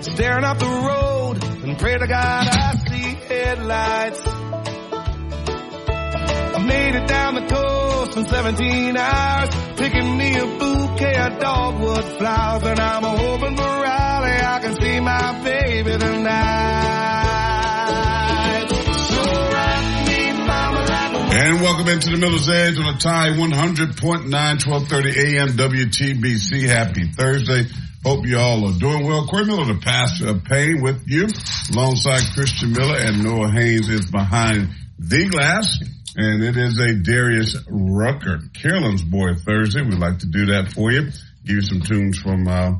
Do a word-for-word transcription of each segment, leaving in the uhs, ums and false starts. Staring up the road and pray to God I see headlights. I made it down the coast in seventeen hours, picking me a bouquet of dogwood flowers, and I'm hoping for Raleigh I can see my baby tonight. So rock me, mama, rock me. And welcome into the Miller's Edge on the Tide one hundred point nine, twelve thirty a.m. W T B C. Happy Thursday. Hope you all are doing well. Corey Miller, the pastor of pain, with you, alongside Christian Miller, and Noah Haynes is behind the glass. And it is a Darius Rucker, Carolyn's Boy Thursday. We'd like to do that for you. Give you some tunes from uh,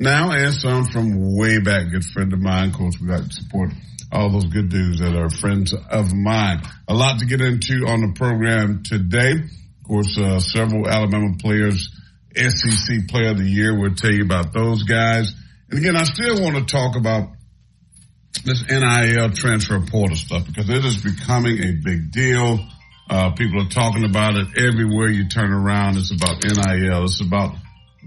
now and some from way back. Good friend of mine. Of course, we got to support all those good dudes that are friends of mine. A lot to get into on the program today. Of course, uh, several Alabama players, S E C Player of the Year. We'll tell you about those guys. And again, I still want to talk about this N I L transfer portal stuff, because it is becoming a big deal. Uh, people are talking about it everywhere you turn around. It's about N I L. It's about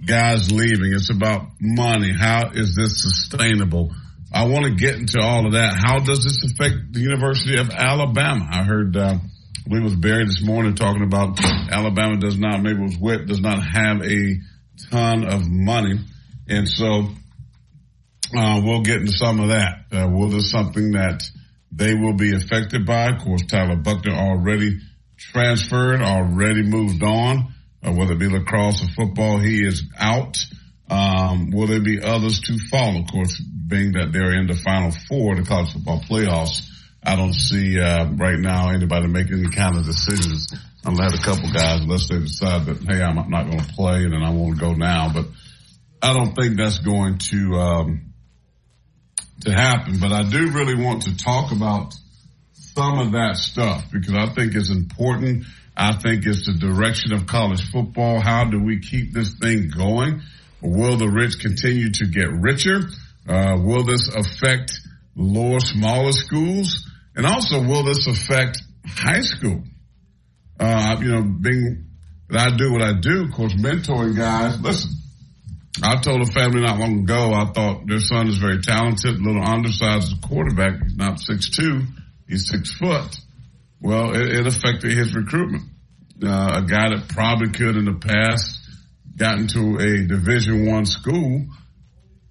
guys leaving. It's about money. How is this sustainable? I want to get into all of that. How does this affect the University of Alabama? I heard, uh, we was buried this morning talking about Alabama does not, maybe it was Whip, does not have a ton of money. And so uh, we'll get into some of that. Uh, well, there's something that they will be affected by. Of course, Tyler Buckner already transferred, already moved on, uh, whether it be lacrosse or football, he is out. Um, will there be others to follow? Of course, being that they're in the Final Four, the college football playoffs, I don't see uh, right now anybody making any kind of decisions unless a couple guys, unless they decide that, hey, I'm not going to play and I want to go now. But I don't think that's going to um, to happen. But I do really want to talk about some of that stuff, because I think it's important. I think it's the direction of college football. How do we keep this thing going? Will the rich continue to get richer? Uh, will this affect lower, smaller schools? And also, will this affect high school? Uh, you know, being that I do what I do, of course, mentoring guys. Listen, I told a family not long ago, I thought their son is very talented, little undersized quarterback. He's not six two, he's six foot. Well, it, it affected his recruitment. Uh, a guy that probably could in the past got into a Division One school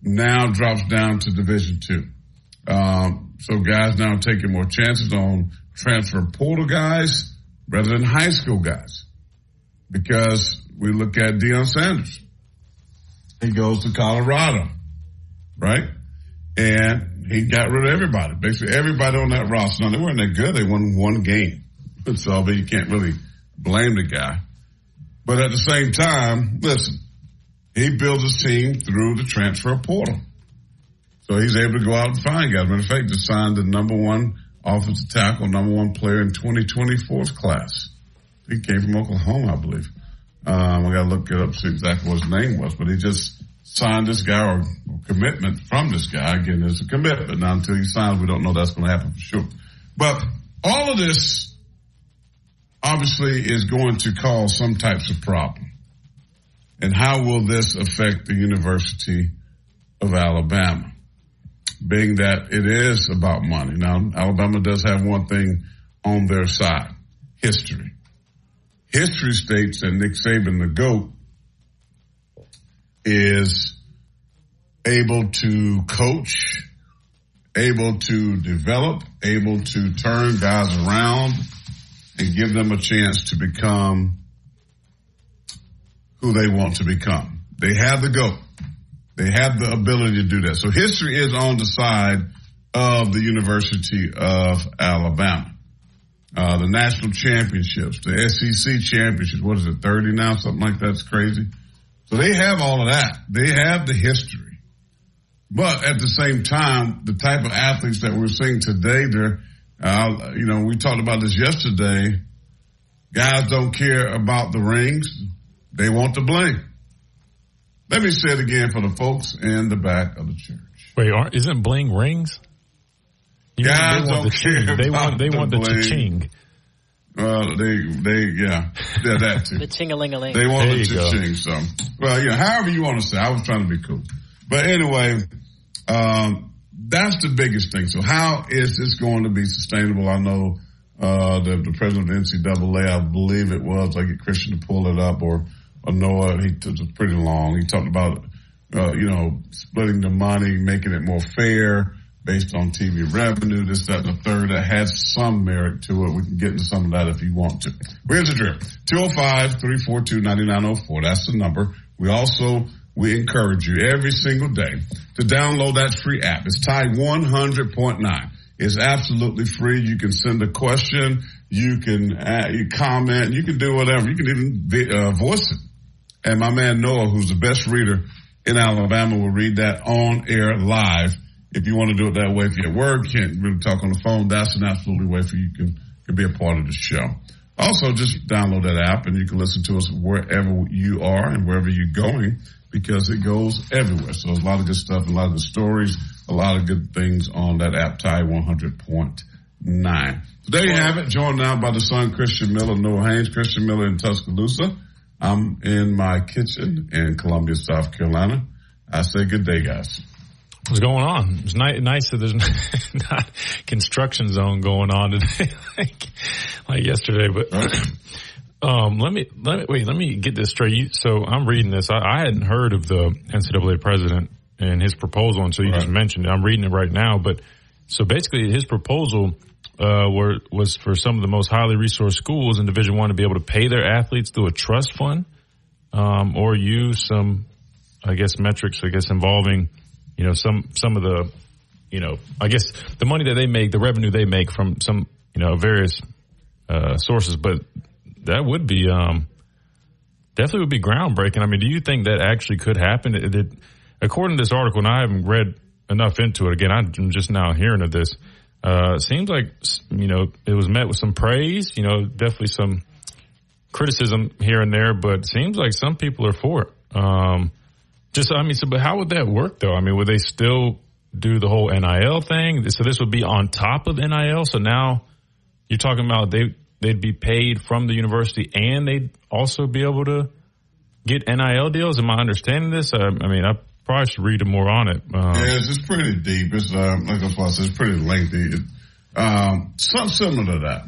now drops down to Division Two. Um, so guys now taking more chances on transfer portal guys rather than high school guys, because we look at Deion Sanders. He goes to Colorado, right? And he got rid of everybody, basically everybody on that roster. Now, they weren't that good. They won one game. So, but you can't really blame the guy. But at the same time, listen, he builds his team through the transfer portal. So he's able to go out and find guys. Matter of fact, just signed the number one offensive tackle, number one player in twenty twenty-four's class. He came from Oklahoma, I believe. Um, I got to look it up to see exactly what his name was. But he just signed this guy, or commitment from this guy. Again, it's a commitment. Now, until he signs, we don't know that's going to happen for sure. But all of this obviously is going to cause some types of problem. And how will this affect the University of Alabama? Being that it is about money. Now, Alabama does have one thing on their side, history. History states that Nick Saban, the GOAT, is able to coach, able to develop, able to turn guys around and give them a chance to become who they want to become. They have the GOAT. They have the ability to do that. So history is on the side of the University of Alabama. Uh, the national championships, the S E C championships, what is it, thirty now? Something like that's crazy. So they have all of that. They have the history. But at the same time, the type of athletes that we're seeing today, they're, uh, you know, we talked about this yesterday. Guys don't care about the rings. They want the bling. Let me say it again for the folks in the back of the church. Wait, aren't, isn't bling rings? You guys don't care. They want they want the, the cha-ching. Well, they they yeah, yeah that too. The ching-a-ling-a-ling. They want there the cha-ching. So, well, yeah, however you want to say. I was trying to be cool, but anyway, um, that's the biggest thing. So, how is this going to be sustainable? I know uh, the, the president of the N C double A, I believe it was. I get Christian to pull it up, or or Noah. He took it pretty long. He talked about uh, you know splitting the money, making it more fair. Based on T V revenue, this, that, and the third, that has some merit to it. We can get into some of that if you want to. Here's the drip. two oh five, three four two, nine nine oh four. That's the number. We also, we encourage you every single day to download that free app. It's Tide one hundred point nine. It's absolutely free. You can send a question. You can add, you comment. You can do whatever. You can even uh, voice it. And my man Noah, who's the best reader in Alabama, will read that on air live. If you want to do it that way, if you're at work, can't really talk on the phone, that's an absolutely way for you can, can be a part of the show. Also, just download that app, and you can listen to us wherever you are and wherever you're going, because it goes everywhere. So there's a lot of good stuff, a lot of good stories, a lot of good things on that app, Tide one hundred point nine. So there you have it, joined now by the son, Christian Miller, Noah Haynes, Christian Miller in Tuscaloosa. I'm in my kitchen in Columbia, South Carolina. I say good day, guys. What's going on? It's nice, nice that there's not construction zone going on today, like, like yesterday. But um, let me let me wait. Let me get this straight. You, so I'm reading this. I, I hadn't heard of the N C double A president and his proposal until you right. just mentioned it. I'm reading it right now. But so basically, his proposal uh, were, was for some of the most highly resourced schools in Division One to be able to pay their athletes through a trust fund, um, or use some, I guess, metrics. I guess involving. You know, some, some of the, you know, I guess the money that they make, the revenue they make from some, you know, various, uh, sources, but that would be, um, definitely would be groundbreaking. I mean, do you think that actually could happen? It, it, according to this article, and I haven't read enough into it. Again, I'm just now hearing of this. Uh, it seems like, you know, it was met with some praise, you know, definitely some criticism here and there, but it seems like some people are for it. Um, Just, I mean, so, but how would that work, though? I mean, would they still do the whole N I L thing? So this would be on top of N I L. So now you're talking about they, they'd be paid from the university and they'd also be able to get N I L deals. Am I understanding this? I, I mean, I probably should read more on it. Um, yeah, it's, it's pretty deep. It's, uh, like I said, it's pretty lengthy. Um, something similar to that.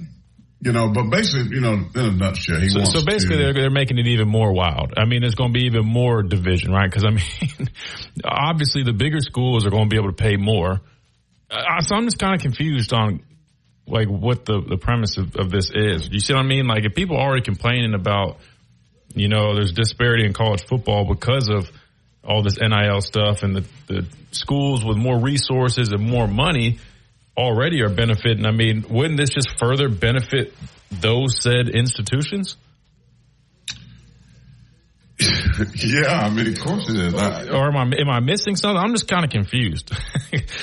You know, but basically, you know, in a nutshell, he so, wants so basically, to, they're, they're making it even more wild. I mean, it's going to be even more division, right? Because I mean, obviously, the bigger schools are going to be able to pay more. Uh, so I'm just kind of confused on like what the, the premise of, of this is. You see what I mean? Like, if people are already complaining about, you know, there's disparity in college football because of all this N I L stuff, and the, the schools with more resources and more money already are benefiting. I mean, wouldn't this just further benefit those said institutions? Yeah, I mean, of course it is. I, or am I am I missing something? I'm just kind of confused.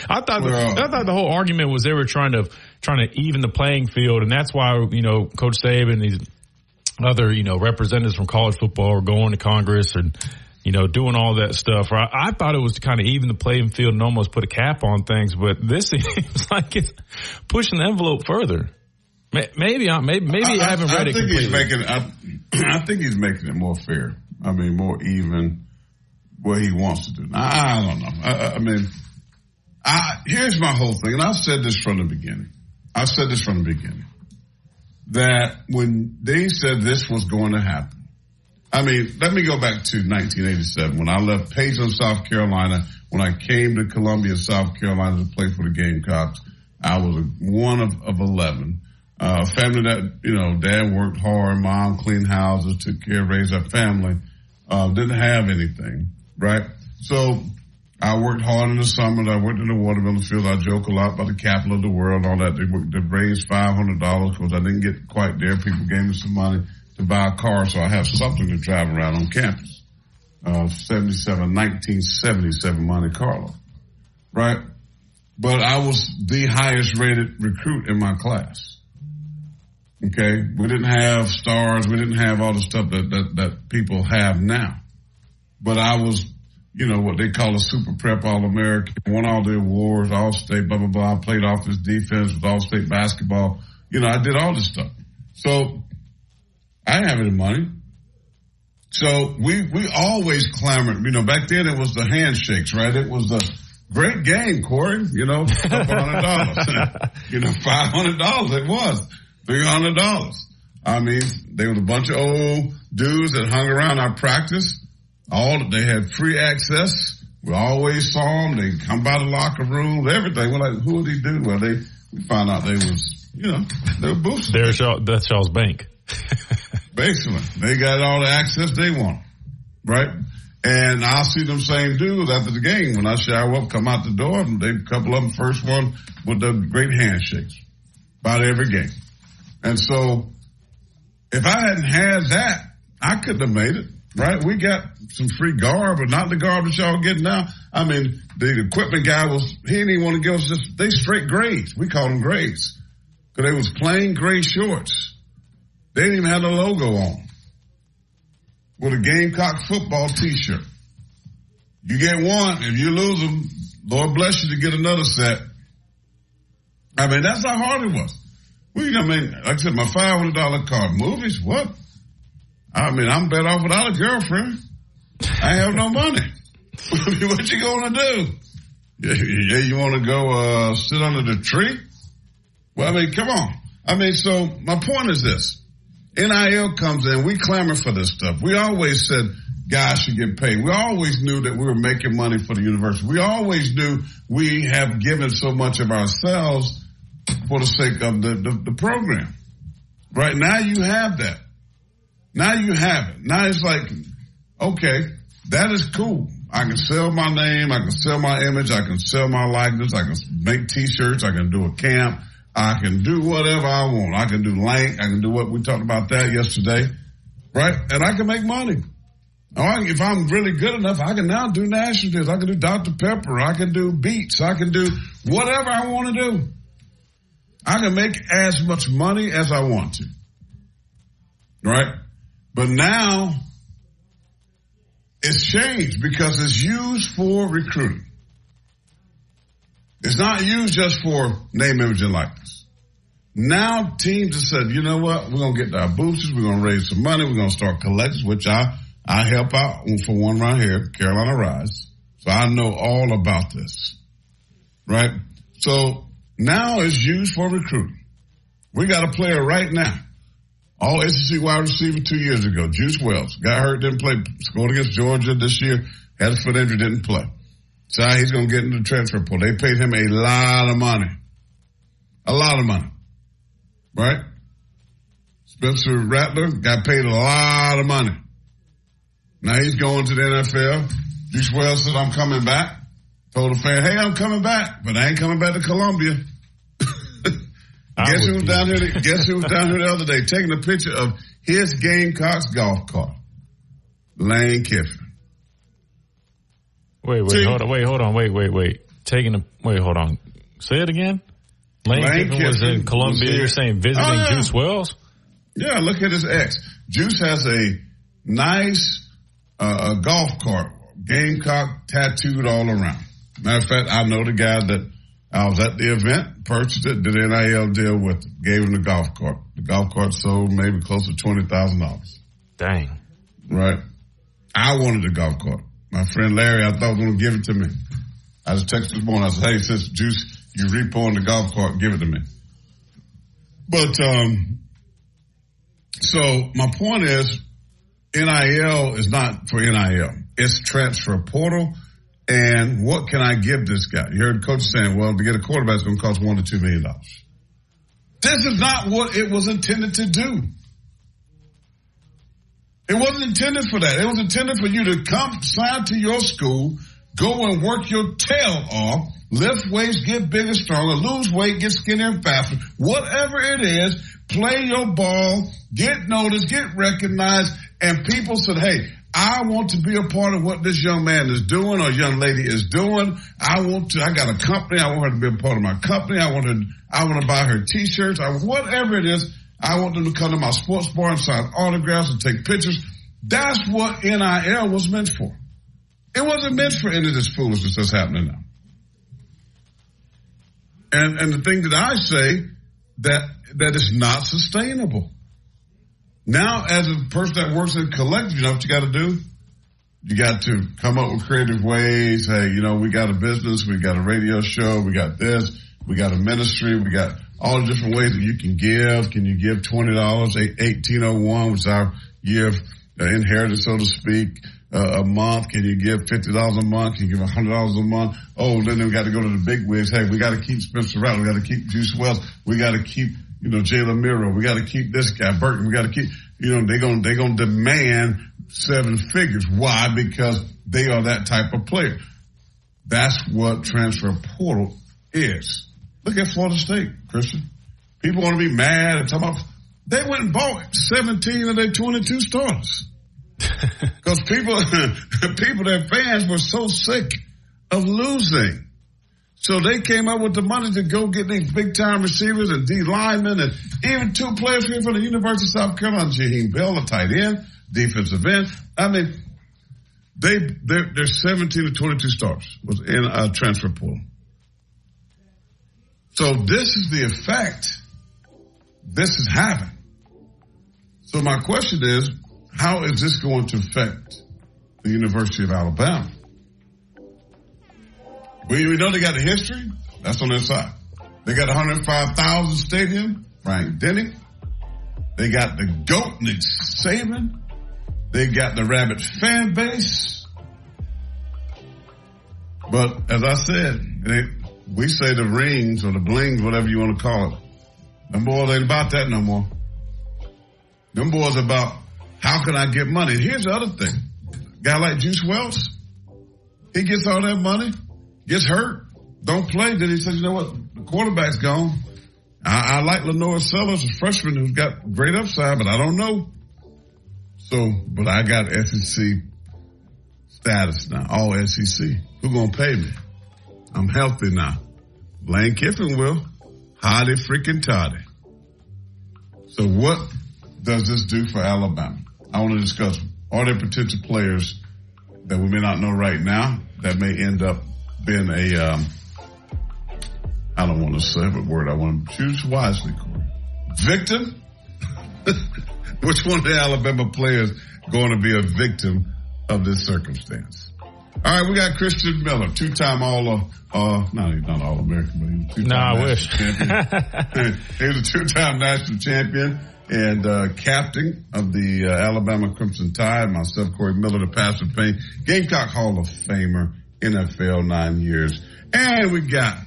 I thought well, the, I thought the whole argument was they were trying to trying to even the playing field, and that's why, you know, Coach Saban and these other, you know, representatives from college football are going to Congress and, you know, doing all that stuff. I, I thought it was to kind of even the playing field and almost put a cap on things, but this seems like it's pushing the envelope further. Maybe I maybe maybe I, I haven't read I it think completely. He's making, I, I think he's making it more fair. I mean, more even what he wants to do. I, I don't know. I, I mean, I, here's my whole thing, and I've said this from the beginning. I've said this from the beginning, that when they said this was going to happen, I mean, let me go back to nineteen eighty-seven when I left Payson, South Carolina, when I came to Columbia, South Carolina to play for the Gamecocks. I was one of, of eleven. A uh, family that, you know, dad worked hard, mom cleaned houses, took care, raised our family, uh, didn't have anything, right? So I worked hard in the summer. I worked in the watermelon field. I joke a lot about the capital of the world, all that. They, worked, they raised five hundred dollars because I didn't get quite there. People gave me some money to buy a car, so I have something to drive around on campus. Uh, nineteen seventy-seven Monte Carlo, right? But I was the highest rated recruit in my class. Okay, we didn't have stars, we didn't have all the stuff that, that, that people have now. But I was, you know, what they call a super prep All-American, won all the awards, All-State, blah, blah, blah. I played offense, defense with All-State basketball. You know, I did all this stuff. So I didn't have any money. So we, we always clamored. You know, back then it was the handshakes, right? It was the great game, Corey. You know, five hundred dollars. You know, five hundred dollars it was. three hundred dollars. I mean, they were a bunch of old dudes that hung around our practice. All they had free access. We always saw them. They come by the locker room, everything. We're like, who are these dudes? Well, they, we found out they was, you know, they were boosters. There's y'all, that's y'all's bank. Basically, they got all the access they want, right? And I see them same dudes after the game. When I shower up, come out the door, and they, a couple of them, first one with the great handshakes about every game. And so if I hadn't had that, I couldn't have made it, right? We got some free garb, but not the garb that y'all get now. I mean, the equipment guy was, he didn't even want to give us just, they straight grades. We called them grades because they was plain gray shorts. They didn't even have the logo on, with a Gamecock football T-shirt. You get one, if you lose them, Lord bless you to get another set. I mean, that's how hard it was. We, I mean, like I said, my five hundred dollars car, movies, what? I mean, I'm better off without a girlfriend. I have no money. What you going to do? Yeah, you want to go uh, sit under the tree? Well, I mean, come on. I mean, so my point is this. N I L comes in. We clamor for this stuff. We always said guys should get paid. We always knew that we were making money for the university. We always knew we have given so much of ourselves for the sake of the, the, the program. Right now you have that. Now you have it. Now it's like, okay, that is cool. I can sell my name. I can sell my image. I can sell my likeness. I can make T-shirts. I can do a camp. I can do whatever I want. I can do length. I can do what we talked about that yesterday, right? And I can make money. Right, if I'm really good enough, I can now do nationals. I can do Doctor Pepper. I can do Beats. I can do whatever I want to do. I can make as much money as I want to, right? But now it's changed because it's used for recruiting. It's not used just for name, image, and likeness. Now teams have said, you know what? We're going to get our boosters. We're going to raise some money. We're going to start collections, which I, I help out for one right here, Carolina Rise. So I know all about this, right? So now it's used for recruiting. We got a player right now. All S E C wide receiver two years ago, Juice Wells. Got hurt, didn't play. Scored against Georgia this year. Had a foot injury, didn't play. So he's going to get into the transfer portal. They paid him a lot of money. A lot of money. Right? Spencer Rattler got paid a lot of money. Now he's going to the N F L. Juice Wells said, I'm coming back. Told the fan, hey, I'm coming back, but I ain't coming back to Columbia. guess, who was down here the, guess who was down here the other day taking a picture of his Gamecocks golf cart? Lane Kiffin. Wait, wait, See, hold on, wait, hold on, wait, wait, wait. Taking a, wait, hold on. Say it again? Lane, Lane Kiffin, Kiffin was in Columbia, was you're saying visiting oh, yeah. Juice Wells? Yeah, look at his ex. Juice has a nice uh, golf cart, Gamecock tattooed all around. Matter of fact, I know the guy that I was at the event, purchased it, did an N I L deal with it, gave him the golf cart. The golf cart sold maybe close to twenty thousand dollars. Dang. Right. I wanted the golf cart. My friend Larry, I thought was going to give it to me. I just texted this morning. I said, hey, since Juice, you repoing the golf cart, give it to me. But um, so my point is, N I L is not for N I L. It's transfer portal. And what can I give this guy? You heard Coach saying, well, to get a quarterback is going to cost one to two million dollars. This is not what it was intended to do. It wasn't intended for that. It was intended for you to come sign to your school, go and work your tail off, lift weights, get bigger, stronger, lose weight, get skinnier and faster. Whatever it is, play your ball, get noticed, get recognized, and people said, hey, I want to be a part of what this young man is doing or young lady is doing. I want to, I got a company. I want her to be a part of my company. I want to, I want to buy her t-shirts. I, whatever it is, I want them to come to my sports bar and sign autographs and take pictures. That's what N I L was meant for. It wasn't meant for any of this foolishness that's happening now. And, and the thing that I say that, that is not sustainable. Now, as a person that works in a collective, you know what you got to do? You got to come up with creative ways. Hey, you know, we got a business. We got a radio show. We got this. We got a ministry. We got all the different ways that you can give. Can you give twenty dollars, eighteen oh one, which is our year of inheritance, so to speak, uh, a month? Can you give fifty dollars a month? Can you give one hundred dollars a month? Oh, then we got to go to the big wigs. Hey, we got to keep Spencer Rattler. We got to keep Juice Wells. We got to keep... You know, Jalen Milroe, we got to keep this guy, Burton, we got to keep, you know, they're going to they're gonna demand seven figures. Why? Because they are that type of player. That's what transfer portal is. Look at Florida State, Christian. People want to be mad and talk about, they went and bought seventeen of their twenty-two starters. Because people, people, their fans were so sick of losing. So they came up with the money to go get these big-time receivers and D linemen and even two players here from the University of South Carolina, Jaheim Bell, a tight end, defensive end. I mean, they, they're, they're seventeen to twenty-two stars was in a transfer pool. So this is the effect this is having. So my question is, how is this going to affect the University of Alabama? We, we know they got the history. That's on their side. They got one hundred five thousand stadium. Frank Denny. They got the GOAT, Nick Saban. They got the rabid fan base. But as I said, they, we say the rings or the blings, whatever you want to call it. Them boys ain't about that no more. Them boys about how can I get money. Here's the other thing. A guy like Juice Wells, he gets all that money. Gets hurt, don't play. Then he says, you know what, the quarterback's gone. I, I like Lenore Sellers, a freshman who's got great upside, but I don't know. So, but I got S E C status now, all S E C. Who going to pay me? I'm healthy now. Lane Kiffin will. Hotty freaking toddy. So what does this do for Alabama? I want to discuss, are there potential players that we may not know right now that may end up been a, um, I don't want to say a word, I want to choose wisely, Corey. Victim? Which one of the Alabama players going to be a victim of this circumstance? All right, we got Christian Miller, two-time all uh no, he's not All-American, but he was a two-time nah, I wish. champion. He was a two-time national champion and uh, captain of the uh, Alabama Crimson Tide. Myself, Corey Miller, the Pastor Payne, Gamecock Hall of Famer, N F L, nine years. And we got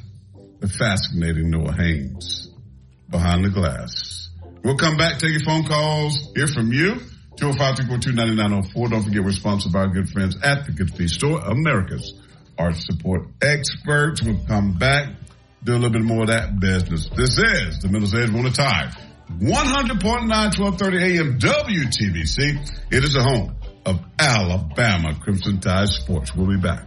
the fascinating Noah Haynes behind the glass. We'll come back, take your phone calls, hear from you. two oh five, three four two, nine nine oh four. Don't forget, we're sponsored by our good friends at the Good Feet Store, America's Art Support Experts. We'll come back, do a little bit more of that business. This is the Middle's Edge on the Tide. one hundred point nine, twelve thirty a.m. W T B C. It is the home of Alabama Crimson Tide Sports. We'll be back.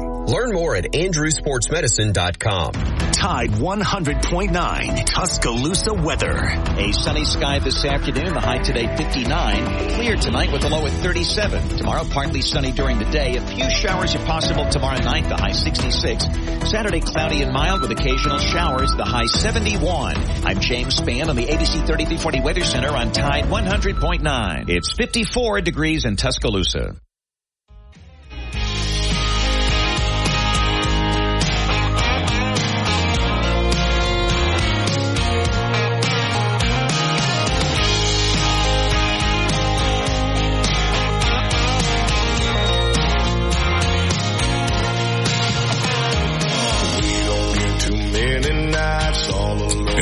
Learn more at andrew sports medicine dot com. Tide one hundred point nine, Tuscaloosa weather. A sunny sky this afternoon, the high today fifty-nine. Clear tonight with a low at thirty-seven. Tomorrow, partly sunny during the day. A few showers are possible tomorrow night, the high sixty-six. Saturday, cloudy and mild with occasional showers, the high seventy-one. I'm James Spann on the A B C thirty-three forty Weather Center on Tide one hundred point nine. It's fifty-four degrees in Tuscaloosa.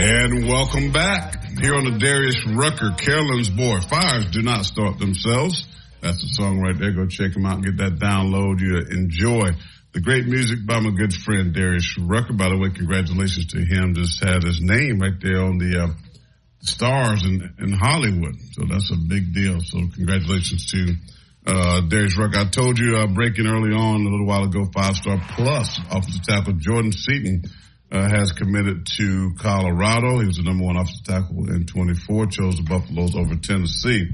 And welcome back here on the Darius Rucker, Carolyn's Boy. Fires do not start themselves. That's the song right there. Go check him out and get that download. You enjoy the great music by my good friend Darius Rucker. By the way, congratulations to him. Just had his name right there on the uh, stars in, in Hollywood. So that's a big deal. So congratulations to uh, Darius Rucker. I told you uh, breaking early on a little while ago, five-star plus offensive tackle Jordan Seaton Uh, has committed to Colorado. He was the number one offensive tackle in twenty-four. Chose the Buffaloes over Tennessee.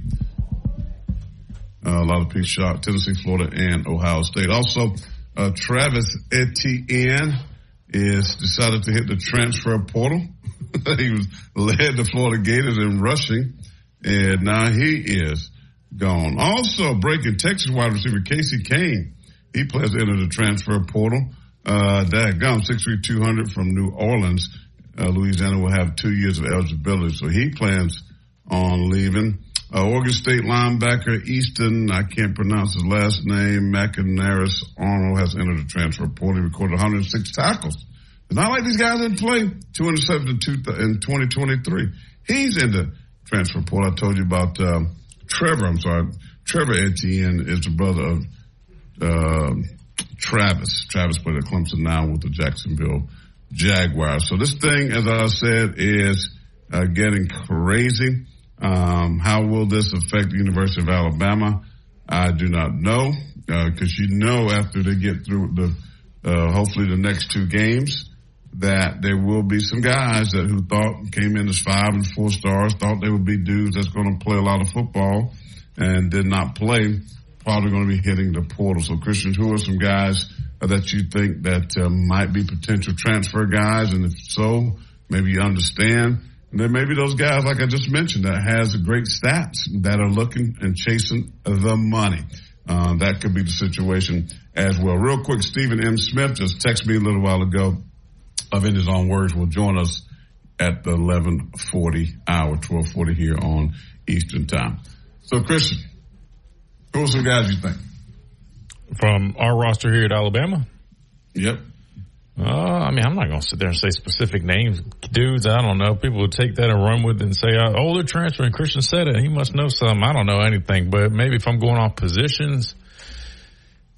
Uh, a lot of people shot Tennessee, Florida, and Ohio State. Also, uh, Travis Etienne is decided to hit the transfer portal. He was led the Florida Gators in rushing, and now he is gone. Also, breaking Texas wide receiver Casey Kane. He plans to enter the transfer portal. Uh, that gum, six three, two hundred from New Orleans, uh, Louisiana, will have two years of eligibility. So he plans on leaving. Uh, Oregon State linebacker Easton, I can't pronounce his last name, McInnes Arnold, has entered the transfer portal. He recorded one hundred six tackles. It's not like these guys didn't play. two hundred seventy-two in twenty twenty-three. He's in the transfer portal. I told you about um, Trevor, I'm sorry. Trevor Etienne is the brother of Uh, Travis. Travis played at Clemson, now with the Jacksonville Jaguars. So this thing, as I said, is uh, getting crazy. Um, how will this affect the University of Alabama? I do not know, because uh, you know after they get through the uh, hopefully the next two games that there will be some guys that who thought came in as five and four stars, thought they would be dudes that's going to play a lot of football and did not play. Probably going to be hitting the portal. So, Christian, who are some guys that you think that uh, might be potential transfer guys? And if so, maybe you understand. And then maybe those guys, like I just mentioned, that has great stats that are looking and chasing the money. Uh, that could be the situation as well. Real quick, Stephen M. Smith just texted me a little while ago. Of in his own words, will join us at the eleven forty hour, twelve forty here on Eastern Time. So, Christian, who are some guys you think from our roster here at Alabama? Yep. Uh, I mean, I'm not going to sit there and say specific names. Dudes, I don't know. People will take that and run with it and say, oh, they're transferring. Christian said it. He must know something. I don't know anything. But maybe if I'm going off positions,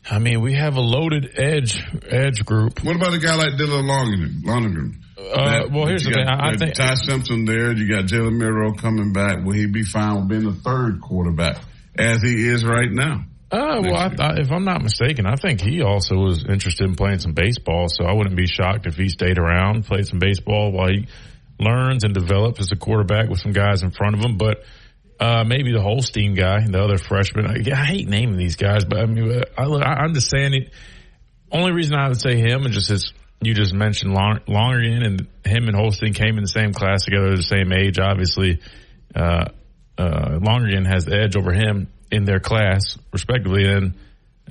I mean, we have a loaded edge edge group. What about a guy like Dylan Longden? Longden? Uh, that, well, here's the got, thing. I think Ty Simpson there. You got Jalen Milroe coming back. Will he be fine with being the third quarterback as he is right now? Uh, well, I, I, if I'm not mistaken, I think he also was interested in playing some baseball, so I wouldn't be shocked if he stayed around, played some baseball while he learns and develops as a quarterback with some guys in front of him. But uh, maybe the Holstein guy, the other freshman. I, I hate naming these guys, but I mean, I, I understand it. Only reason I would say him is just his, you just mentioned Long, Longyearbyen, and him and Holstein came in the same class together, the same age, obviously. Uh, Uh, Longyearbyen has the edge over him in their class, respectively. And,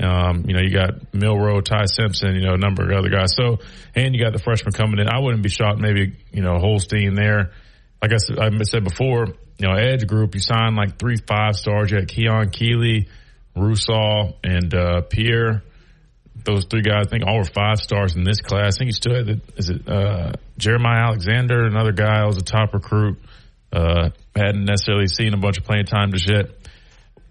um, you know, you got Milroe, Ty Simpson, you know, a number of other guys. So, and you got the freshman coming in. I wouldn't be shocked. Maybe, you know, Holstein there. Like I said, I said before, you know, edge group, you sign like three five stars. You had Keon Keeley, Rusaw, and uh, Pierre. those three guys, I think all were five stars in this class. I think you still had the, is it uh, Jeremiah Alexander, another guy who was a top recruit. Uh, hadn't necessarily seen a bunch of playing time just yet.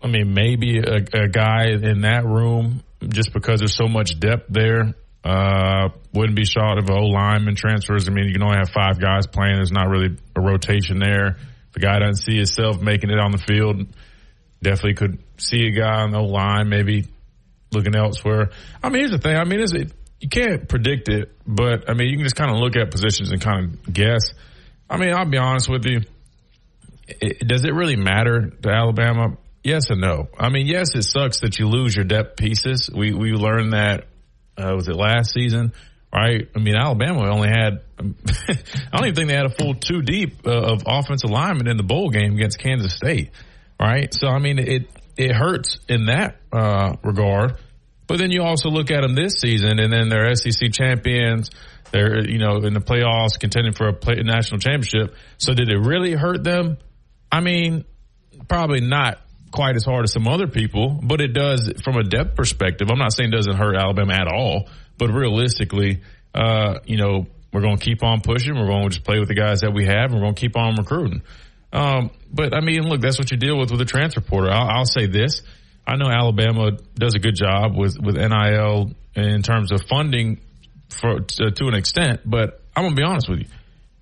I mean, maybe a, a guy in that room, just because there's so much depth there, uh, wouldn't be shocked if an O-lineman transfers. I mean, you can only have five guys playing. There's not really a rotation there. If a guy doesn't see himself making it on the field, definitely could see a guy on the O-line maybe looking elsewhere. I mean, here's the thing. I mean, it's, it, you can't predict it, but, I mean, you can just kind of look at positions and kind of guess. I mean, I'll be honest with you. It, does it really matter to Alabama? Yes and no. I mean, yes, it sucks that you lose your depth pieces. We we learned that, uh, was it last season, right? I mean, Alabama only had, I don't even think they had a full two deep uh, of offensive linemen in the bowl game against Kansas State, right? So, I mean, it it hurts in that uh, regard. But then you also look at them this season, and then they're S E C champions. They're, you know, in the playoffs contending for a play, national championship. So did it really hurt them? I mean, probably not quite as hard as some other people, but it does from a depth perspective. I'm not saying it doesn't hurt Alabama at all, but realistically, uh, you know, we're going to keep on pushing. We're going to just play with the guys that we have, and we're going to keep on recruiting. Um, but, I mean, look, that's what you deal with with a transfer portal. I'll, I'll say this. I know Alabama does a good job with, with N I L in terms of funding for to, to an extent, but I'm going to be honest with you.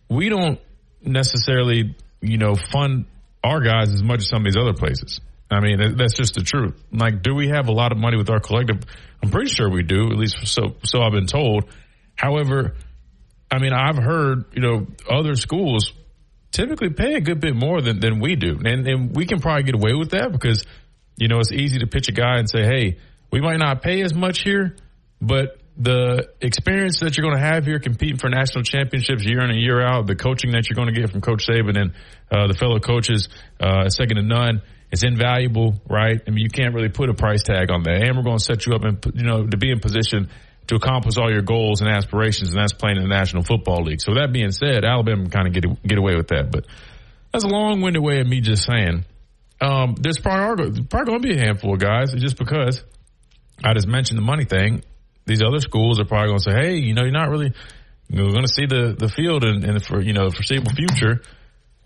We don't necessarily, you know, fund our guys as much as some of these other places. I mean, that's just the truth. Like, do we have a lot of money with our collective? I'm pretty sure we do, at least so so I've been told. However, I mean, I've heard, you know, other schools typically pay a good bit more than, than we do. And, and we can probably get away with that because, you know, it's easy to pitch a guy and say, hey, we might not pay as much here, but the experience that you're going to have here competing for national championships year in and year out, the coaching that you're going to get from Coach Saban and uh, the fellow coaches, uh, second to none, it's invaluable, right? I mean, you can't really put a price tag on that. And we're going to set you up, in, you know, to be in position to accomplish all your goals and aspirations, and that's playing in the National Football League. So that being said, Alabama can kind of get get away with that. But that's a long-winded way of me just saying um, there's probably, probably going to be a handful of guys just because I just mentioned the money thing. These other schools are probably going to say, hey, you know, you're not really you're going to see the, the field in, in the for, you know, foreseeable future.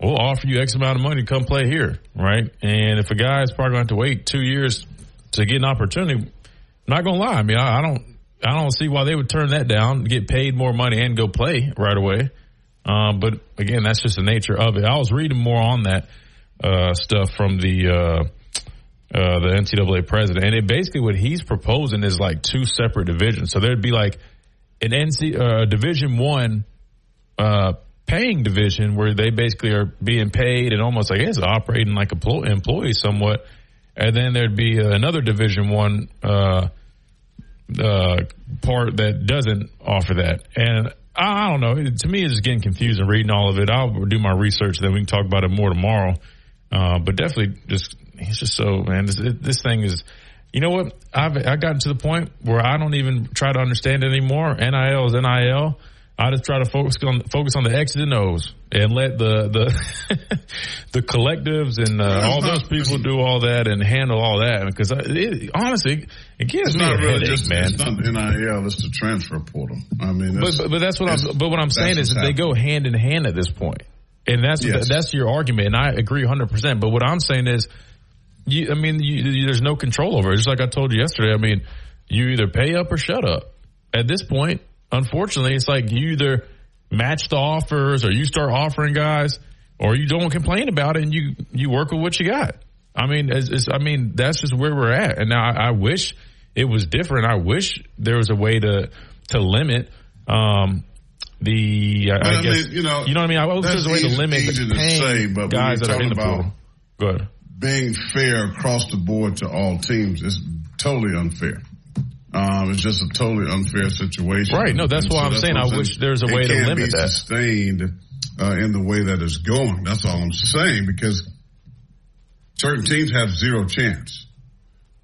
We'll offer you X amount of money to come play here, right? And if a guy is probably going to have to wait two years to get an opportunity, I'm not going to lie. I mean, I, I don't I don't see why they would turn that down, get paid more money, and go play right away. Um, but, again, that's just the nature of it. I was reading more on that uh, stuff from the uh, uh, the N C double A president. And it basically what he's proposing is, like, two separate divisions. So there would be, like, an N C uh, Division One. uh paying division where they basically are being paid and almost, I guess, operating like employees somewhat. And then there'd be another Division One uh, uh, part that doesn't offer that. And I don't know. To me, it's just getting confusing reading all of it. I'll do my research, then we can talk about it more tomorrow. Uh, but definitely just – it's just so – man, this, this thing is – you know what? I've I've gotten to the point where I don't even try to understand it anymore. N I L is N I L. I just try to focus on focus on the X's and O's and let the the, the collectives and uh, all not, those people do all that and handle all that. Because I, it, honestly, it gives it's me not a really headache, just, man. It's not the N I L; it's the transfer portal. I mean, but, but but that's what I'm. But what I'm saying is that they go hand in hand at this point, and that's yes. that's your argument, and I agree one hundred percent. But what I'm saying is, you, I mean, you, there's no control over it. Just like I told you yesterday. I mean, you either pay up or shut up at this point. Unfortunately, it's like you either match the offers or you start offering guys or you don't complain about it and you, you work with what you got. I mean, it's, it's, I mean that's just where we're at. And now I, I wish it was different. I wish there was a way to to limit um, the – I, I guess mean, you, know, you know what I mean? I wish there was a way to limit the pay guys that are in the pool. Go ahead. Being fair across the board to all teams is totally unfair. Um, it's just a totally unfair situation. Right. No, that's why so I'm saying I wish there's a way to limit that. It can't be sustained uh, in the way that it's going. That's all I'm saying because certain teams have zero chance.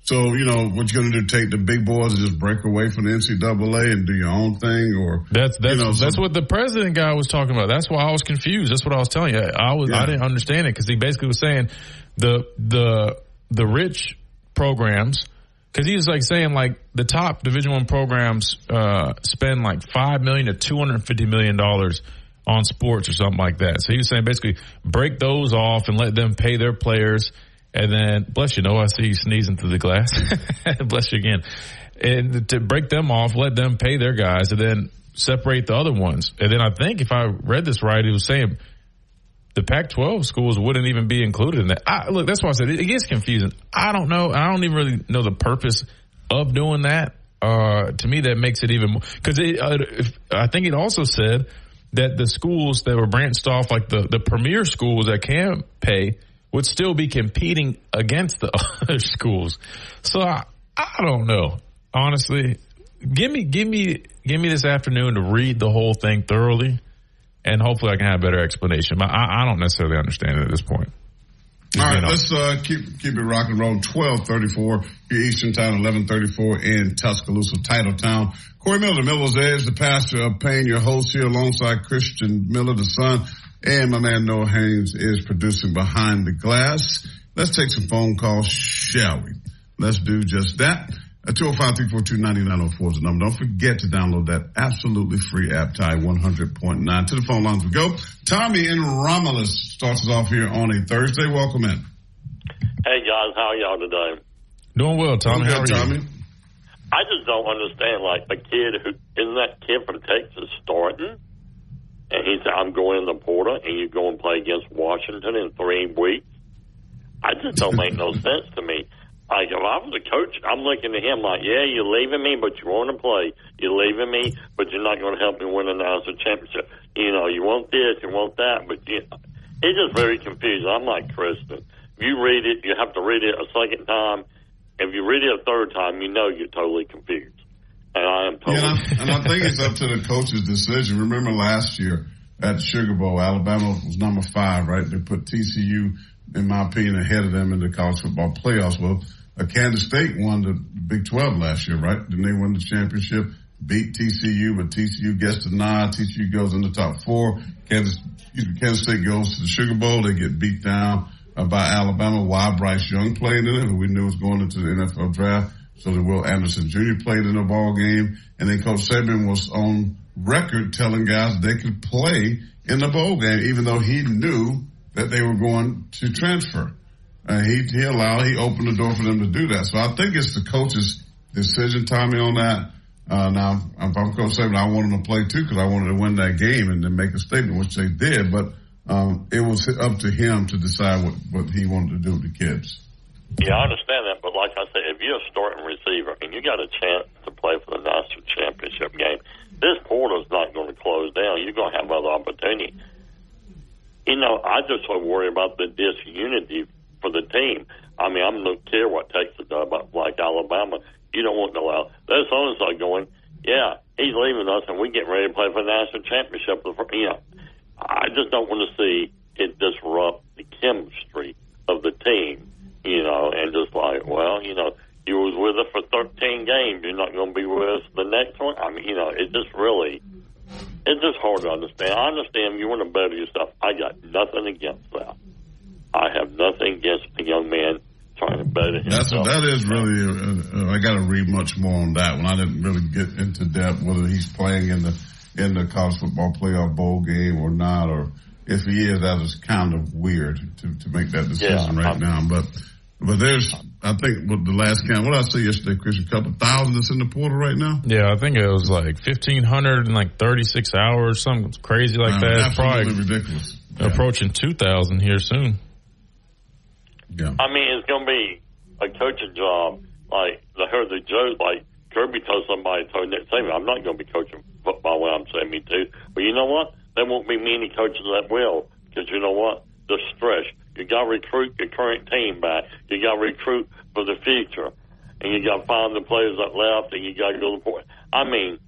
So, you know, what you're going to do, take the big boys and just break away from the N C double A and do your own thing? Or That's that's you know, that's what the president guy was talking about. That's why I was confused. That's what I was telling you. I, was, yeah. I didn't understand it because he basically was saying the the the rich programs – Because he was like saying like the top Division One programs uh, spend like five million to two hundred and fifty million dollars on sports or something like that. So he was saying basically break those off and let them pay their players. And then bless you, Noah, I see you sneezing through the glass. Bless you again. And to break them off, let them pay their guys, and then separate the other ones. And then I think if I read this right, he was saying the Pac twelve schools wouldn't even be included in that. I, look, that's why I said it, it gets confusing. I don't know. I don't even really know the purpose of doing that. Uh, to me, that makes it even more. Because uh, I think it also said that the schools that were branched off, like the, the premier schools that can pay, would still be competing against the other schools. So I, I don't know. Honestly, give me, give me, give me this afternoon to read the whole thing thoroughly. And hopefully I can have a better explanation. But I, I don't necessarily understand it at this point. All right, you know. let's uh, keep keep it rock and roll. twelve thirty-four here Eastern Time, eleven thirty-four in Tuscaloosa, Title Town. Corey Miller, the Miller's Edge, the pastor of Payne, your host here alongside Christian Miller, the son. And my man Noah Haynes is producing Behind the Glass. Let's take some phone calls, shall we? Let's do just that. two oh five, three four two, nine nine oh four is the number. Don't forget to download that absolutely free app, Tide one hundred point nine. To the phone lines we go. Tommy in Romulus starts us off here on a Thursday. Welcome in. Hey, guys. How are y'all today? Doing well, Tommy. How are Tommy? You? I just don't understand, like, a kid who isn't that kid from Texas starting? And he said, I'm going in the portal, and you go and play against Washington in three weeks? I just don't make no sense to me. Like, if I was a coach, I'm looking to him like, yeah, you're leaving me, but you want to play. You're leaving me, but you're not going to help me win a national championship. You know, you want this, you want that, but you know. It's just very confusing. I'm like, Kristen, if you read it, you have to read it a second time. If you read it a third time, you know you're totally confused. And I am totally yeah, and, I, and I think it's up to the coach's decision. Remember last year at Sugar Bowl, Alabama was number five, right? They put T C U, in my opinion, ahead of them in the college football playoffs. Well, Kansas State won the Big twelve last year, right? Then they won the championship, beat T C U, but T C U gets the nod. T C U goes in the top four. Kansas, Kansas State goes to the Sugar Bowl. They get beat down by Alabama. Why Bryce Young played in it, who we knew was going into the N F L draft. So that Will Anderson Junior played in the ball game. And then Coach Saban was on record telling guys they could play in the bowl game, even though he knew that they were going to transfer. Uh, he, he allowed, he opened the door for them to do that. So I think it's the coach's decision, Tommy, on that. Uh, now, if I'm Coach Saban, I want them to play too because I wanted to win that game and then make a statement, which they did. But um, it was up to him to decide what, what he wanted to do with the kids. Yeah, I understand that. But like I said, if you're a starting receiver and you got a chance to play for the national championship game, this portal's not going to close down. You're going to have other opportunities. You know, I just worry about the disunity for the team. I mean, I don't care what Texas does, but like Alabama, you don't want to go out. There's others are going, yeah, he's leaving us, and we get ready to play for the national championship. You know, I just don't want to see it disrupt the chemistry of the team, you know, and just like, well, you know, you was with us for thirteen games. You're not going to be with us the next one. I mean, you know, it just really... It's just hard to understand. I understand you want to better yourself. I got nothing against that. I have nothing against a young man trying to better himself. That's, that is really, uh, I got to read much more on that one. I didn't really get into depth whether he's playing in the in the college football playoff bowl game or not, or if he is, that is kind of weird to, to make that decision yeah, right I'm, now. But but there's, I think, with the last count, what did I say yesterday, Christian? A couple thousand that's in the portal right now? Yeah, I think it was like fifteen hundred in like thirty-six hours, something crazy like I mean, that. Absolutely probably ridiculous. Approaching yeah. two thousand here soon. Yeah. I mean, it's going to be a coaching job. Like, I heard the joke, like, Kirby told somebody, told Nick Saban, I'm not going to be coaching football when I'm seventy-two. But you know what? There won't be many coaches that will, because you know what? The stress. You got to recruit your current team back. You got to recruit for the future. And you got to find the players that left, and you got to go to the point. I mean,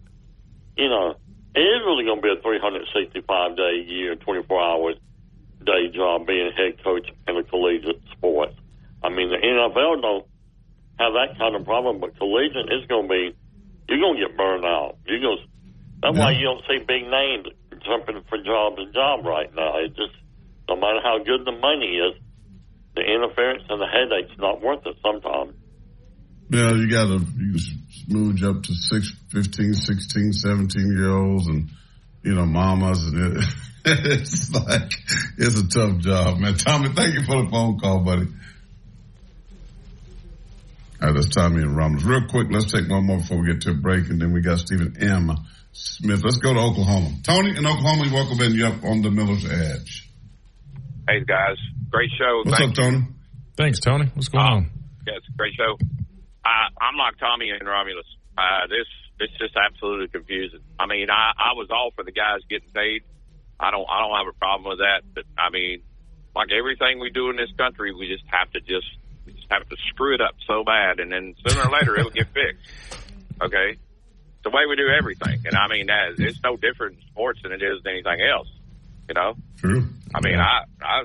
you know, it is really going to be a three sixty-five day a year, twenty-four hour day job being a head coach in a collegiate sport. I mean, the N F L don't have that kind of problem, but collegiate is going to be, you're going to get burned out. You're going to, that's yeah. why you don't see big names jumping for jobs and job right now. It just, no matter how good the money is, the interference and the headache's not worth it sometimes. Yeah, you got to you smooge up to six, fifteen, sixteen, seventeen-year-olds and, you know, mamas. And it, it's like, it's a tough job, man. Tommy, thank you for the phone call, buddy. All right, that's Tommy and Ramos. Real quick, let's take one more before we get to a break, and then we got Stephen M. Smith. Let's go to Oklahoma. Tony in Oklahoma, welcome in. You up on the Miller's Edge. Hey, guys. Great show. What's Thank up, Tony? You. Thanks, Tony. What's going um, on? Yeah, it's a great show. I, I'm like Tommy and Romulus. Uh, this it's just absolutely confusing. I mean, I, I was all for the guys getting paid. I don't I don't have a problem with that. But I mean, like everything we do in this country, we just have to just we just have to screw it up so bad, and then sooner or later it'll get fixed. Okay, it's the way we do everything, and I mean that it's no different in sports than it is in anything else. You know, true. I mean, yeah. I I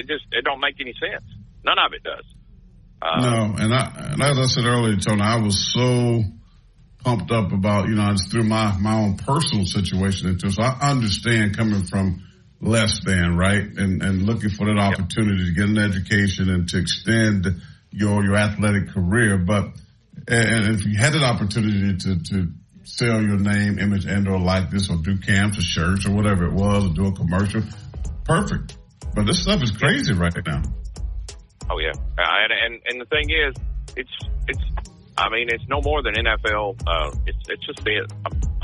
it just it don't make any sense. None of it does. Uh, no, and, I, and as I said earlier, Tony, I was so pumped up about, you know, I just threw my, my own personal situation into it. So I understand coming from less than, right, and and looking for that opportunity yep. to get an education and to extend your your athletic career. But and if you had an opportunity to, to sell your name, image, and or likeness, or do camps or shirts or whatever it was, or do a commercial, perfect. But this stuff is crazy right now. Oh yeah, uh, and, and and the thing is, it's it's. I mean, it's no more than N F L. Uh, it's it's just a,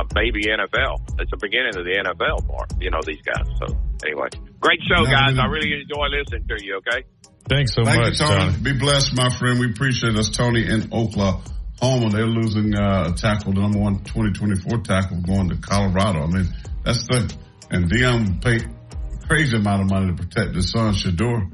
a baby N F L. It's the beginning of the N F L part. You know these guys. So anyway, great show, guys. I really enjoy listening to you. Okay, thanks so Thank much, you, Tony. Tony. Be blessed, my friend. We appreciate us, Tony in Oklahoma. They're losing uh, a tackle, the number one twenty twenty-four tackle, going to Colorado. I mean, that's the and Deion paid a crazy amount of money to protect his son Shador.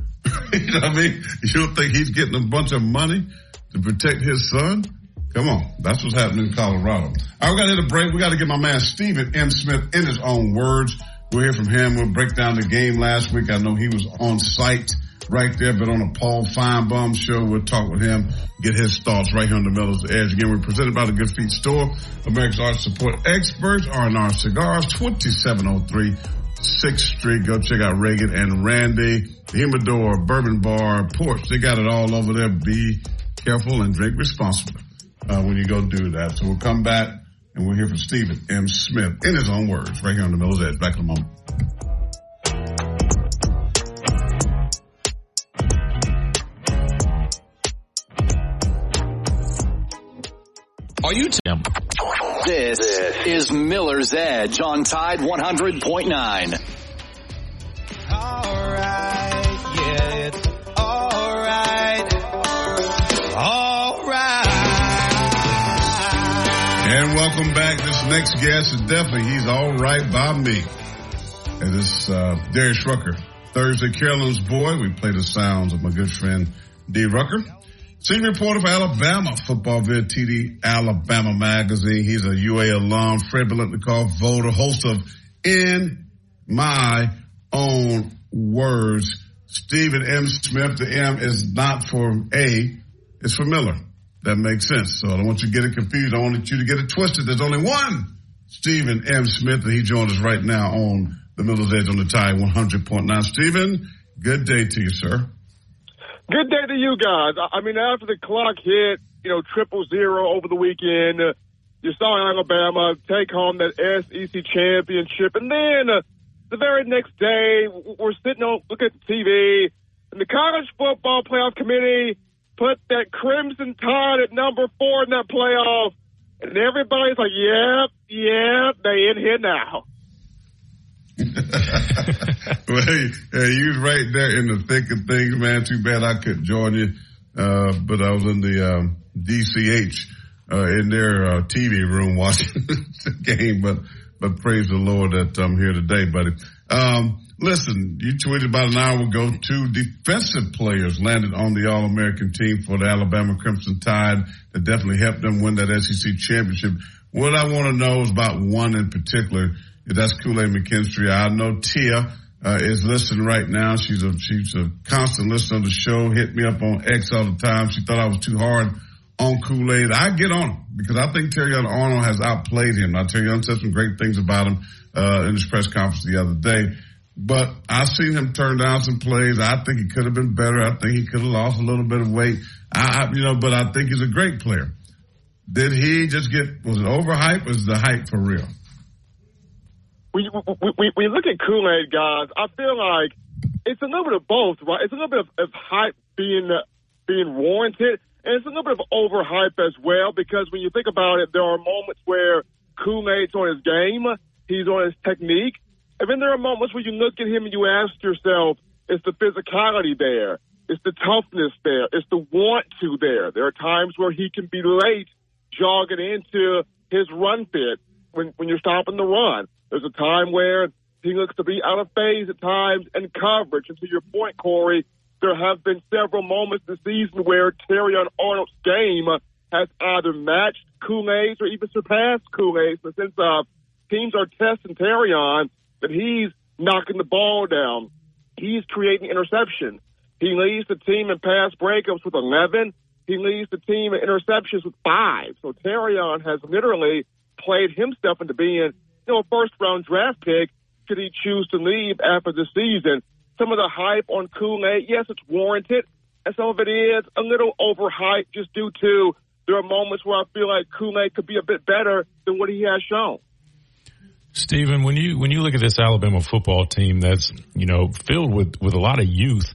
You know what I mean? You don't think he's getting a bunch of money to protect his son? Come on. That's what's happening in Colorado. All right, we got to hit a break. We got to get my man Stephen M. Smith in his own words. We'll hear from him. We'll break down the game last week. I know he was on site right there, but on a Paul Feinbaum show, we'll talk with him, get his thoughts right here on the Miller's Edge. Again, we're presented by the Good Feet Store, America's Arts Support Experts, R and R Cigars, twenty-seven oh three sixth Street. Go check out Reagan and Randy, the Humidor, Bourbon Bar, Porch. They got it all over there. Be careful and drink responsibly uh, when you go do that. So we'll come back and we'll hear from Stephen M. Smith in his own words right here on the Miller's Edge. Back in a moment. Are you Tim? This is Miller's Edge on Tide one hundred point nine. All right, yeah, it's all right, all right. And welcome back. This next guest is definitely, he's all right by me. And it's uh, Darius Rucker, Thursday Carolina's boy. We play the sounds of my good friend D. Rucker. Senior reporter for Alabama football via T D Alabama Magazine. He's a U A alum, Fred-Belent Nicole voter, host of In My Own Words. Stephen M. Smith, the M is not for A, it's for Miller. That makes sense. So I don't want you to get it confused. I don't want you to get it twisted. There's only one Stephen M. Smith, and he joins us right now on the Miller's Edge on the Tide one hundred point nine. Stephen, good day to you, sir. Good day to you guys. I mean, after the clock hit, you know, triple zero over the weekend, uh, you saw Alabama take home that S E C championship. And then uh, the very next day, we're sitting on, looking at the T V, and the College Football Playoff Committee put that Crimson Tide at number four in that playoff. And everybody's like, yep, yep, they in here now. Well, hey, you was right there in the thick of things, man. Too bad I couldn't join you, uh, but I was in the um, D C H uh, in their uh, T V room watching the game. But but praise the Lord that I'm here today, buddy. Um, listen, you tweeted about an hour ago, two defensive players landed on the All-American team for the Alabama Crimson Tide. That definitely helped them win that S E C championship. What I want to know is about one in particular. That's Kool-Aid McKinstry. I know Tia uh, is listening right now. She's a she's a constant listener of the show. Hit me up on X all the time. She thought I was too hard on Kool-Aid. I get on him because I think Terrion Arnold has outplayed him. Now, Terrion said some great things about him uh, in his press conference the other day. But I've seen him turn down some plays. I think he could have been better. I think he could have lost a little bit of weight. I, you know, but I think he's a great player. Did he just get, was it overhyped? Was the hype for real? We we, we, we look at Kool-Aid guys. I feel like it's a little bit of both, right? It's a little bit of, of hype being being warranted, and it's a little bit of overhype as well, because when you think about it, there are moments where Kool-Aid's on his game, he's on his technique, and then there are moments where you look at him and you ask yourself, is the physicality there? Is the toughness there? Is the want to there? There are times where he can be late jogging into his run fit when, when you're stopping the run. There's a time where he looks to be out of phase at times and coverage. And to your point, Corey, there have been several moments this season where Terrion Arnold's game has either matched Kool-Aid's or even surpassed Kool-Aid's, in the sense of teams are testing Terrion, but he's knocking the ball down. He's creating interceptions. He leads the team in pass breakups with eleven. He leads the team in interceptions with five. So Terrion has literally played himself into being, you know, a first-round draft pick should he choose to leave after the season. Some of the hype on Kool-Aid, yes, it's warranted, and some of it is a little overhyped just due to there are moments where I feel like Kool-Aid could be a bit better than what he has shown. Stephen, when you when you look at this Alabama football team that's, you know, filled with, with a lot of youth,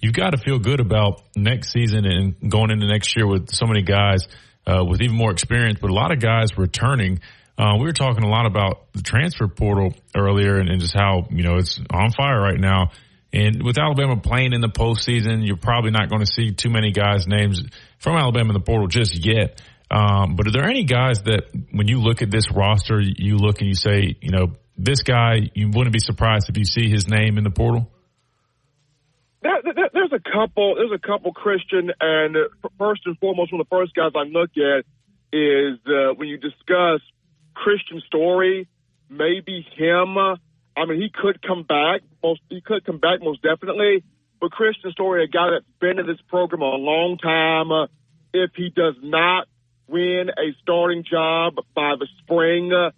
you've got to feel good about next season and going into next year with so many guys uh, with even more experience, but a lot of guys returning. Uh, we were talking a lot about the transfer portal earlier and, and just how, you know, it's on fire right now. And with Alabama playing in the postseason, you're probably not going to see too many guys' names from Alabama in the portal just yet. Um, but are there any guys that when you look at this roster, you look and you say, you know, this guy, you wouldn't be surprised if you see his name in the portal? There, there, there's a couple, there's a couple, Christian, and first and foremost, one of the first guys I look at is uh, when you discuss Christian Story, maybe him. I mean, he could come back. Most he could come back most definitely. But Christian Story, a guy that's been in this program a long time. Uh, if he does not win a starting job by the spring, uh,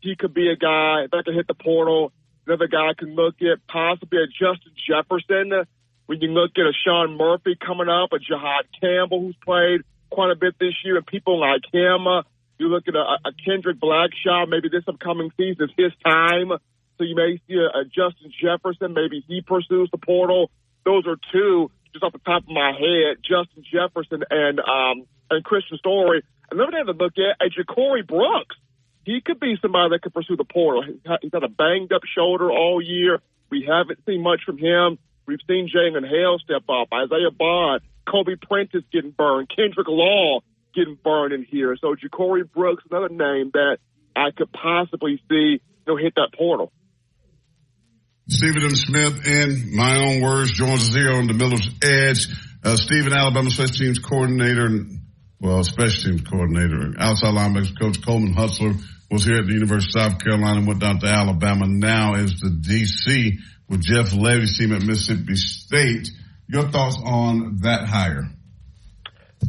he could be a guy that could hit the portal. Another guy can look at possibly a Justin Jefferson. Uh, When you look at a Sean Murphy coming up, a Jahad Campbell who's played quite a bit this year, and people like him. Uh, you look at a, a Kendrick Blackshaw, maybe this upcoming season is his time. So you may see a, a Justin Jefferson, maybe he pursues the portal. Those are two, just off the top of my head, Justin Jefferson and um, and Christian Story. Another thing to look at, a Jacory Brooks. He could be somebody that could pursue the portal. He's had a banged-up shoulder all year. We haven't seen much from him. We've seen Jalen Hale step up, Isaiah Bond, Kobe Prentice getting burned, Kendrick Law getting burned in here. So Jacory Brooks, another name that I could possibly see, you know, hit that portal. Stephen M. Smith, in my own words, joins us here on the Miller's Edge. Uh, Stephen, Alabama special teams coordinator, and, well, special teams coordinator, outside linebackers coach Coleman Hutzler was here at the University of South Carolina, went down to Alabama, now is the D C with Jeff Levy's team at Mississippi State. Your thoughts on that hire?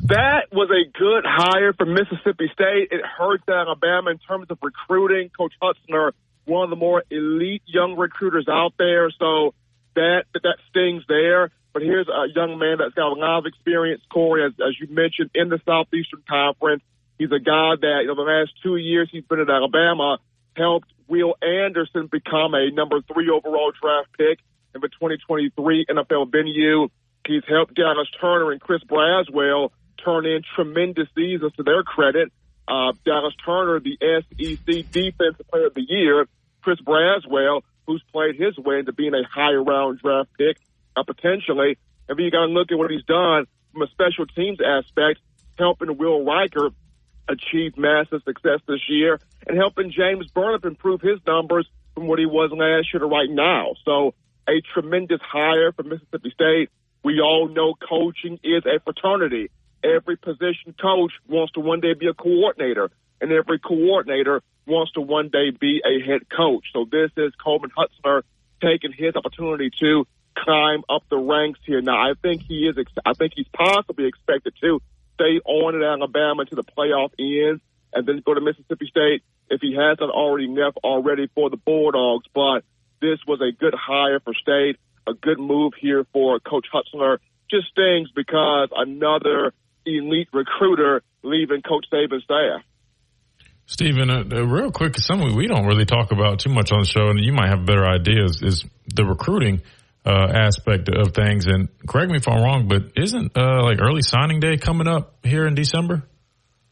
That was a good hire for Mississippi State. It hurts Alabama in terms of recruiting. Coach Hutzler, one of the more elite young recruiters out there, so that that stings there. But here's a young man that's got a lot of experience, Corey, as, as you mentioned, in the Southeastern Conference. He's a guy that, you know, the last two years he's been at Alabama, helped Will Anderson become a number three overall draft pick in the twenty twenty-three N F L venue. He's helped Dallas Turner and Chris Braswell turn in tremendous seasons to their credit. Uh, Dallas Turner, the S E C Defensive Player of the Year. Chris Braswell, who's played his way into being a high-round draft pick, uh, potentially. And then you got to look at what he's done from a special teams aspect, helping Will Riker achieved massive success this year and helping James Burnup improve his numbers from what he was last year to right now. So a tremendous hire for Mississippi State. We all know coaching is a fraternity. Every position coach wants to one day be a coordinator, and every coordinator wants to one day be a head coach. So this is Coleman Hutzler taking his opportunity to climb up the ranks here. Now, I think he is, ex- I think he's possibly expected to stay on at Alabama to the playoff ends and then go to Mississippi State if he hasn't already left already for the Bulldogs. But this was a good hire for State, a good move here for Coach Hutzler. Just stings because another elite recruiter leaving Coach Saban's staff. Stephen, uh, uh, real quick, something we don't really talk about too much on the show, and you might have better ideas, is the recruiting uh, aspect of things. And correct me if I'm wrong, but isn't uh, like early signing day coming up here in December?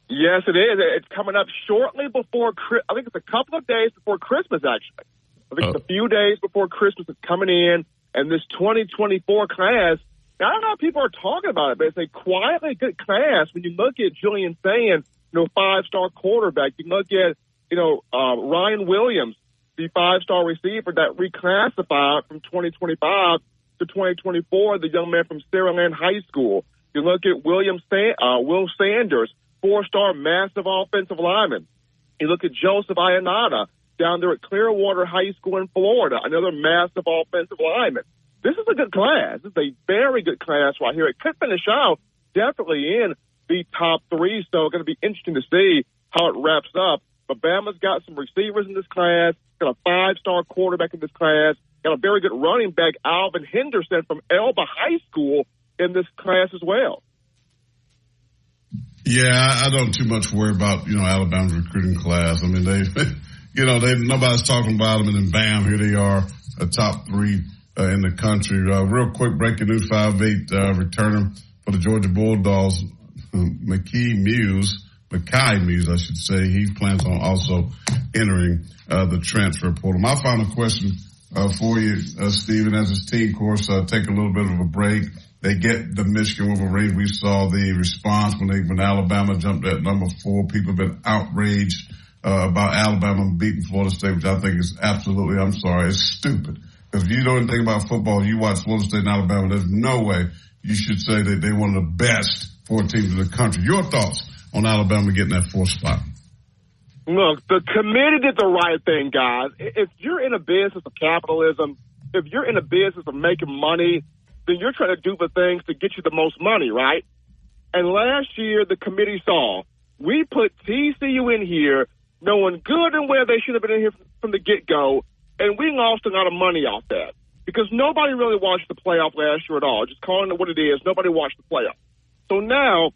Yes, it is. It's coming up shortly before, I think it's a couple of days before Christmas, actually. I think oh. it's a few days before Christmas is coming in, and this twenty twenty-four class, now, I don't know if people are talking about it, but it's a quietly good class. When you look at Julian Fand, you know, five-star quarterback. You look at, you know, uh, Ryan Williams, the five-star receiver that reclassified from twenty twenty-five to twenty twenty-four, the young man from Saraland High School. You look at William San- uh, Will Sanders, four-star massive offensive lineman. You look at Joseph Iannata down there at Clearwater High School in Florida, another massive offensive lineman. This is a good class. This is a very good class right here. It could finish out definitely in the top three, so it's going to be interesting to see how it wraps up. But Bama's got some receivers in this class, got a five-star quarterback in this class, got a very good running back, Alvin Henderson from Elba High School, in this class as well. Yeah, I don't too much worry about, you know, Alabama's recruiting class. I mean, they, you know, they nobody's talking about them, and then bam, here they are, a top three uh, in the country. Uh, real quick, breaking news, five eight uh, returner for the Georgia Bulldogs, McKee Muse, Makai Muse, I should say. He plans on also entering uh, the transfer portal. My final question uh, for you, uh, Stephen, as this team, of course, uh, take a little bit of a break. They get the Michigan Wolverines. We saw the response when they when Alabama jumped at number four. People have been outraged uh, about Alabama beating Florida State, which I think is absolutely, I'm sorry, it's stupid. If you know anything about football, you watch Florida State and Alabama, there's no way you should say that they're one of the best four teams in the country. Your thoughts on Alabama getting that fourth spot? Look, the committee did the right thing, guys. If you're in a business of capitalism, if you're in a business of making money, then you're trying to do the things to get you the most money, right? And last year, the committee saw, we put T C U in here, knowing good and well they should have been in here from the get-go, and we lost a lot of money off that because nobody really watched the playoff last year at all. Just calling it what it is, nobody watched the playoff. So now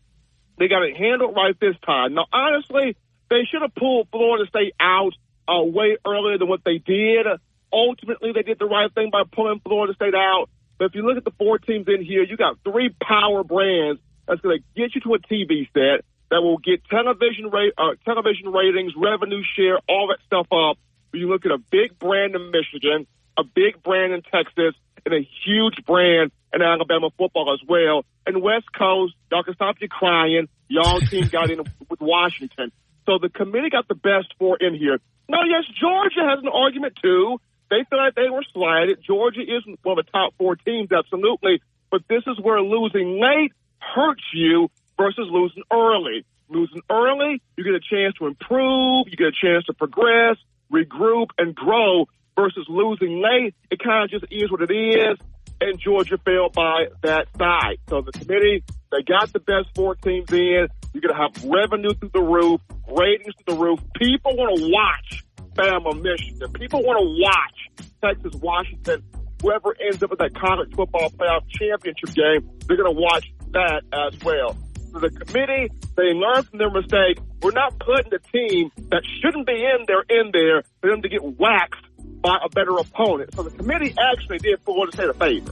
they got it handled right this time. Now, honestly, they should have pulled Florida State out uh, way earlier than what they did. Ultimately, they did the right thing by pulling Florida State out. But if you look at the four teams in here, you got three power brands that's going to get you to a T V set that will get television rate, uh, television ratings, revenue share, all that stuff up. But you look at a big brand in Michigan, a big brand in Texas, and a huge brand in Alabama football as well. And West Coast, y'all can stop you crying. Y'all team got in with Washington. So the committee got the best four in here. Now, yes, Georgia has an argument, too. They feel like they were slighted. Georgia isn't one of the top four teams, absolutely. But this is where losing late hurts you versus losing early. Losing early, you get a chance to improve. You get a chance to progress, regroup, and grow. Versus losing late, it kind of just is what it is, and Georgia fell by that side. So the committee, they got the best four teams in. You're going to have revenue through the roof, ratings through the roof. People want to watch Bama, Michigan. People want to watch Texas, Washington. Whoever ends up with that college football playoff championship game, they're going to watch that as well. So the committee, they learned from their mistake. We're not putting the team that shouldn't be in there in there for them to get waxed by a better opponent. So the committee actually did Florida State a favor.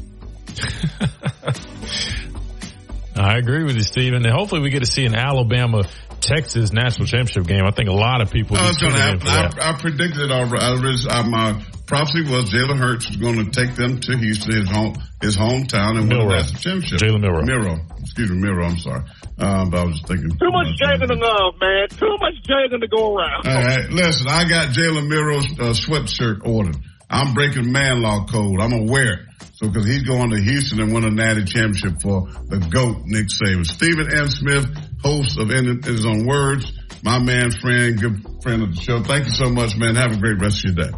I agree with you, Stephen. And hopefully we get to see an Alabama-Texas national championship game. I think a lot of people. Oh, it's going to happen. I, I predicted it already. I was, I, my prophecy was Jalen Hurts was going to take them to Houston, his home, his hometown, and win the national championship. Jalen Milroe. Milroe. Excuse me, Milroe. I'm sorry. Um, but I was just thinking. Too much Jalen to love, man. Too much Jalen to go around. All right, listen, I got Jalen Milroe's uh, sweatshirt ordered. I'm breaking man law code. I'm going to wear it. So, because he's going to Houston and win a natty championship for the GOAT, Nick Saban. Stephen M. Smith, host of In His Own Words, my man, friend, good friend of the show. Thank you so much, man. Have a great rest of your day.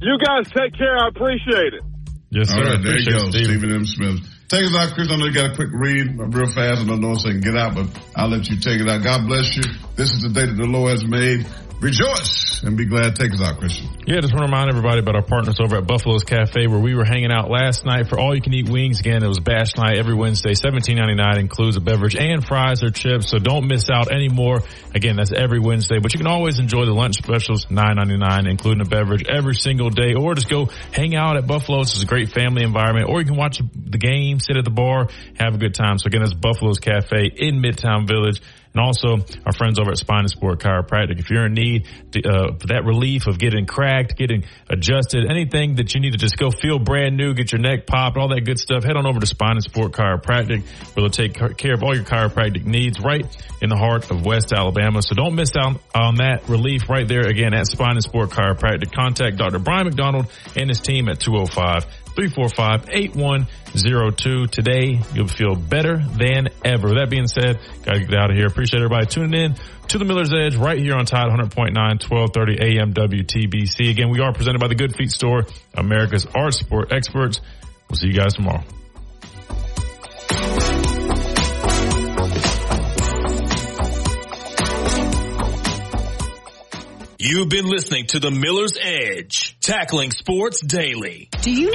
You guys take care. I appreciate it. Yes, sir. All right, there you go, Stephen. Stephen M. Smith. Take us out, Chris. I know you got a quick read real fast. I don't know if I can get out, but I'll let you take it out. God bless you. This is the day that the Lord has made. rejoice and be glad. Take us out, Christian. Yeah, I just want to remind everybody about our partners over at Buffalo's Cafe, where we were hanging out last night for all-you-can-eat wings. Again, it was bash night every Wednesday, seventeen ninety-nine, includes a beverage and fries or chips, so don't miss out anymore. Again, that's every Wednesday, but you can always enjoy the lunch specials, nine ninety-nine, including a beverage every single day, or just go hang out at Buffalo's. It's a great family environment, or you can watch the game, sit at the bar, have a good time. So, again, that's Buffalo's Cafe in Midtown Village. And also our friends over at Spine and Sport Chiropractic. If you're in need to, uh, for that relief of getting cracked, getting adjusted, anything that you need to just go feel brand new, get your neck popped, all that good stuff, head on over to Spine and Sport Chiropractic, where they'll take care of all your chiropractic needs right in the heart of West Alabama. So don't miss out on that relief right there, again, at Spine and Sport Chiropractic. Contact Doctor Brian McDonald and his team at two oh five, three four five, eight one oh two. Today, you'll feel better than ever. That being said, got to get out of here. Appreciate everybody tuning in to the Miller's Edge right here on Tide one hundred point nine, twelve thirty a.m. W T B C. Again, we are presented by the Good Feet Store, America's art sport experts. We'll see you guys tomorrow. You've been listening to the Miller's Edge, tackling sports daily. Do you need